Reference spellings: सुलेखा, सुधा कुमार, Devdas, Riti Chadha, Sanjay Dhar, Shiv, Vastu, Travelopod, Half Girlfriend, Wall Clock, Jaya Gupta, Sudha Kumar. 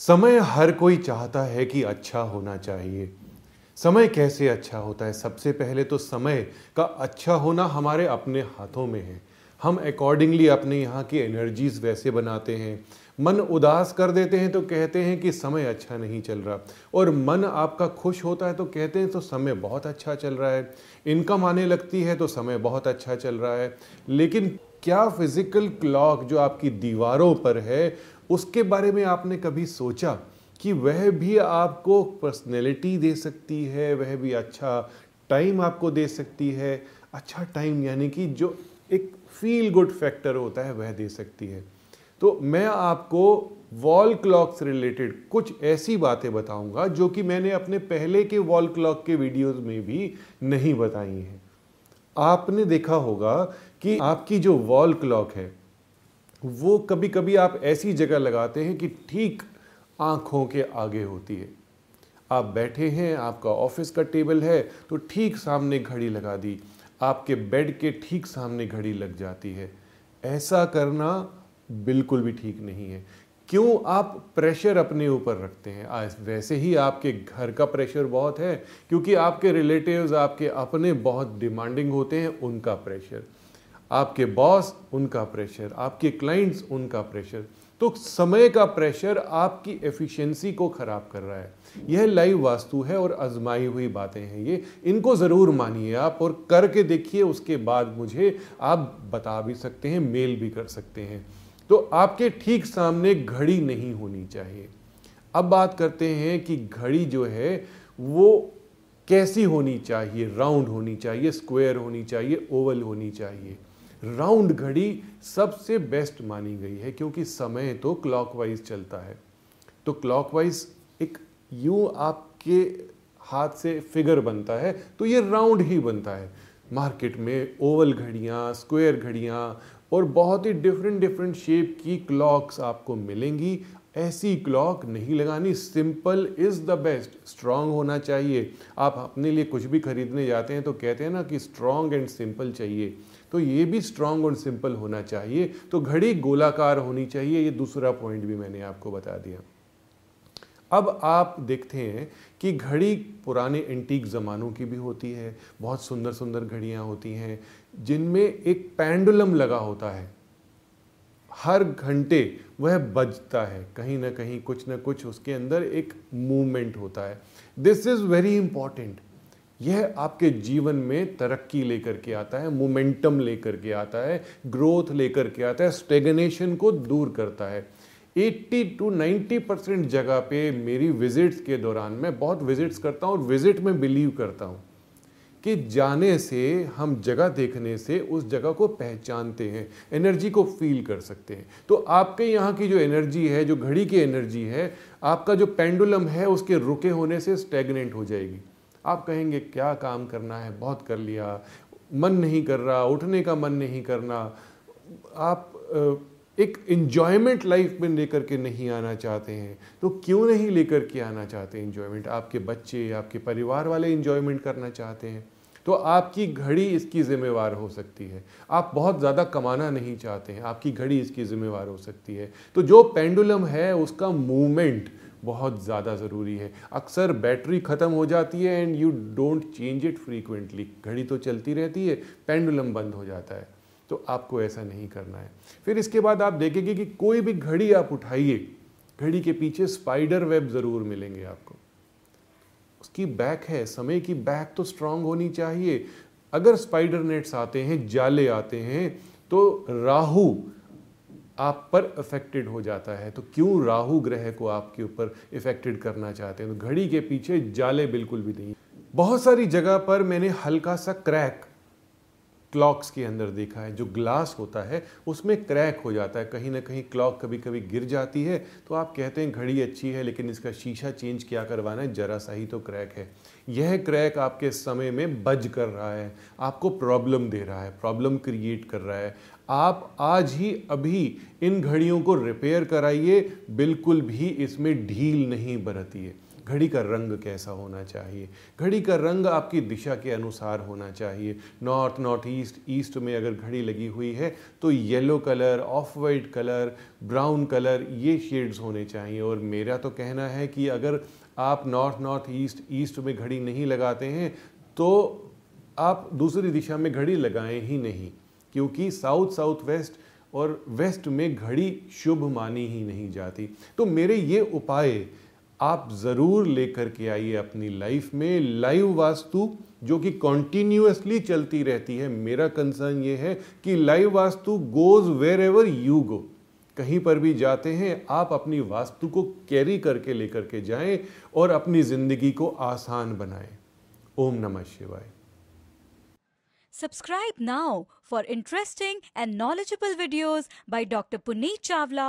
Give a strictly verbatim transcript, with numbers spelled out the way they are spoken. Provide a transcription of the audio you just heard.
समय हर कोई चाहता है कि अच्छा होना चाहिए। समय कैसे अच्छा होता है? सबसे पहले तो समय का अच्छा होना हमारे अपने हाथों में है। हम अकॉर्डिंगली अपने यहाँ की एनर्जीज़ वैसे बनाते हैं। मन उदास कर देते हैं तो कहते हैं कि समय अच्छा नहीं चल रहा, और मन आपका खुश होता है तो कहते हैं तो समय बहुत अच्छा चल रहा है। इनकम आने लगती है तो समय बहुत अच्छा चल रहा है। लेकिन क्या फिज़िकल क्लॉक जो आपकी दीवारों पर है उसके बारे में आपने कभी सोचा कि वह भी आपको पर्सनैलिटी दे सकती है, वह भी अच्छा टाइम आपको दे सकती है। अच्छा टाइम यानी कि जो एक फील गुड फैक्टर होता है वह दे सकती है। तो मैं आपको वॉल क्लॉक से रिलेटेड कुछ ऐसी बातें बताऊंगा जो कि मैंने अपने पहले के वॉल क्लॉक के वीडियोस में भी नहीं बताई हैं। आपने देखा होगा कि आपकी जो वॉल क्लॉक है वो कभी कभी आप ऐसी जगह लगाते हैं कि ठीक आँखों के आगे होती है। आप बैठे हैं, आपका ऑफिस का टेबल है तो ठीक सामने घड़ी लगा दी, आपके बेड के ठीक सामने घड़ी लग जाती है। ऐसा करना बिल्कुल भी ठीक नहीं है। क्यों? आप प्रेशर अपने ऊपर रखते हैं। आज वैसे ही आपके घर का प्रेशर बहुत है क्योंकि आपके रिलेटिव्स, आपके अपने बहुत डिमांडिंग होते हैं, उनका प्रेशर, आपके बॉस उनका प्रेशर, आपके क्लाइंट्स उनका प्रेशर। तो समय का प्रेशर आपकी एफिशिएंसी को ख़राब कर रहा है। यह लाइव वास्तु है और आजमाई हुई बातें हैं ये। इनको ज़रूर मानिए आप और करके देखिए। उसके बाद मुझे आप बता भी सकते हैं, मेल भी कर सकते हैं। तो आपके ठीक सामने घड़ी नहीं होनी चाहिए। अब बात करते हैं कि घड़ी जो है वो कैसी होनी चाहिए। राउंड होनी चाहिए, स्क्वायर होनी चाहिए, ओवल होनी चाहिए। राउंड घड़ी सबसे बेस्ट मानी गई है क्योंकि समय तो क्लॉकवाइज चलता है। तो क्लॉकवाइज एक यूँ आपके हाथ से फिगर बनता है तो ये राउंड ही बनता है। मार्केट में ओवल घड़ियाँ, स्क्वायर घड़ियाँ और बहुत ही डिफरेंट डिफरेंट शेप की क्लॉक्स आपको मिलेंगी। ऐसी क्लॉक नहीं लगानी। Simple is the best. Strong होना चाहिए। आप अपने लिए कुछ भी खरीदने जाते हैं तो कहते हैं ना कि स्ट्रॉन्ग एंड सिंपल चाहिए, तो ये भी स्ट्रॉन्ग और सिंपल होना चाहिए। तो घड़ी गोलाकार होनी चाहिए। ये दूसरा पॉइंट भी मैंने आपको बता दिया। अब आप देखते हैं कि घड़ी पुराने एंटीक ज़मानों की भी होती है। बहुत सुंदर सुंदर घड़ियाँ होती हैं जिनमें एक पेंडुलम लगा होता है। हर घंटे वह बजता है, कहीं ना कहीं कुछ ना कुछ उसके अंदर एक मूवमेंट होता है। This is very important. यह आपके जीवन में तरक्की लेकर के आता है, मोमेंटम लेकर के आता है, ग्रोथ लेकर के आता है, स्टेगनेशन को दूर करता है। अस्सी टू नब्बे परसेंट जगह पे मेरी विजिट्स के दौरान मैं बहुत विजिट्स करता हूँ और विजिट में बिलीव करता हूँ कि जाने से हम जगह देखने से उस जगह को पहचानते हैं, एनर्जी को फील कर सकते हैं। तो आपके यहाँ की जो एनर्जी है, जो घड़ी की एनर्जी है, आपका जो पेंडुलम है उसके रुके होने से स्टेगनेंट हो जाएगी। आप कहेंगे क्या काम करना है, बहुत कर लिया, मन नहीं कर रहा, उठने का मन नहीं करना। आप एक इन्जॉयमेंट लाइफ में लेकर के नहीं आना चाहते हैं। तो क्यों नहीं लेकर के आना चाहते इन्जॉयमेंट? आपके बच्चे, आपके परिवार वाले इन्जॉयमेंट करना चाहते हैं तो आपकी घड़ी इसकी ज़िम्मेवार हो सकती है। आप बहुत ज़्यादा कमाना नहीं चाहते हैं, आपकी घड़ी इसकी ज़िम्मेवार हो सकती है। तो जो पेंडुलम है उसका मूवमेंट बहुत ज़्यादा ज़रूरी है। अक्सर बैटरी ख़त्म हो जाती है and you don't change it frequently. घड़ी तो चलती रहती है, पेंडुलम बंद हो जाता है। तो आपको ऐसा नहीं करना है। फिर इसके बाद आप देखेंगे कि कोई भी घड़ी आप उठाइए, घड़ी के पीछे स्पाइडर वेब ज़रूर मिलेंगे आपको। उसकी बैक है, समय की बैक तो स्ट्रांग होनी चाहिए। अगर स्पाइडर नेट्स आते हैं, जाले आते हैं, तो राहु आप पर अफेक्टेड हो जाता है। तो क्यों राहु ग्रह को आपके ऊपर इफेक्टेड करना चाहते हैं? तो घड़ी के पीछे जाले बिल्कुल भी नहीं। बहुत सारी जगह पर मैंने हल्का सा क्रैक क्लॉक्स के अंदर देखा है। जो ग्लास होता है उसमें क्रैक हो जाता है, कहीं ना कहीं क्लॉक कभी कभी गिर जाती है। तो आप कहते हैं घड़ी अच्छी है लेकिन इसका शीशा चेंज क्या करवाना है, जरा सा ही तो क्रैक है। यह क्रैक आपके समय में बज कर रहा है, आपको प्रॉब्लम दे रहा है, प्रॉब्लम क्रिएट कर रहा है। आप आज ही अभी इन घड़ियों को रिपेयर कराइए। बिल्कुल भी इसमें ढील नहीं बरतिए। घड़ी का रंग कैसा होना चाहिए, घड़ी का रंग आपकी दिशा के अनुसार होना चाहिए। नॉर्थ, नॉर्थ ईस्ट, ईस्ट में अगर घड़ी लगी हुई है तो yellow colour, off white colour, brown colour, ये शेड्स होने चाहिए। और मेरा तो कहना है कि अगर आप नॉर्थ, नॉर्थ ईस्ट, ईस्ट में घड़ी नहीं लगाते हैं तो आप दूसरी दिशा में घड़ी लगाएं ही नहीं, क्योंकि साउथ, साउथ वेस्ट और वेस्ट में घड़ी शुभ मानी ही नहीं जाती। तो मेरे ये उपाय आप ज़रूर लेकर के आइए अपनी लाइफ में। लाइव वास्तु जो कि कॉन्टीन्यूसली चलती रहती है, मेरा कंसर्न ये है कि live vastu goes wherever you go, कहीं पर भी जाते हैं आप अपनी वास्तु को कैरी करके लेकर के जाएं और अपनी ज़िंदगी को आसान बनाएं। ओम नमः शिवाय। Subscribe now for interesting and knowledgeable videos by Doctor Puneet Chawla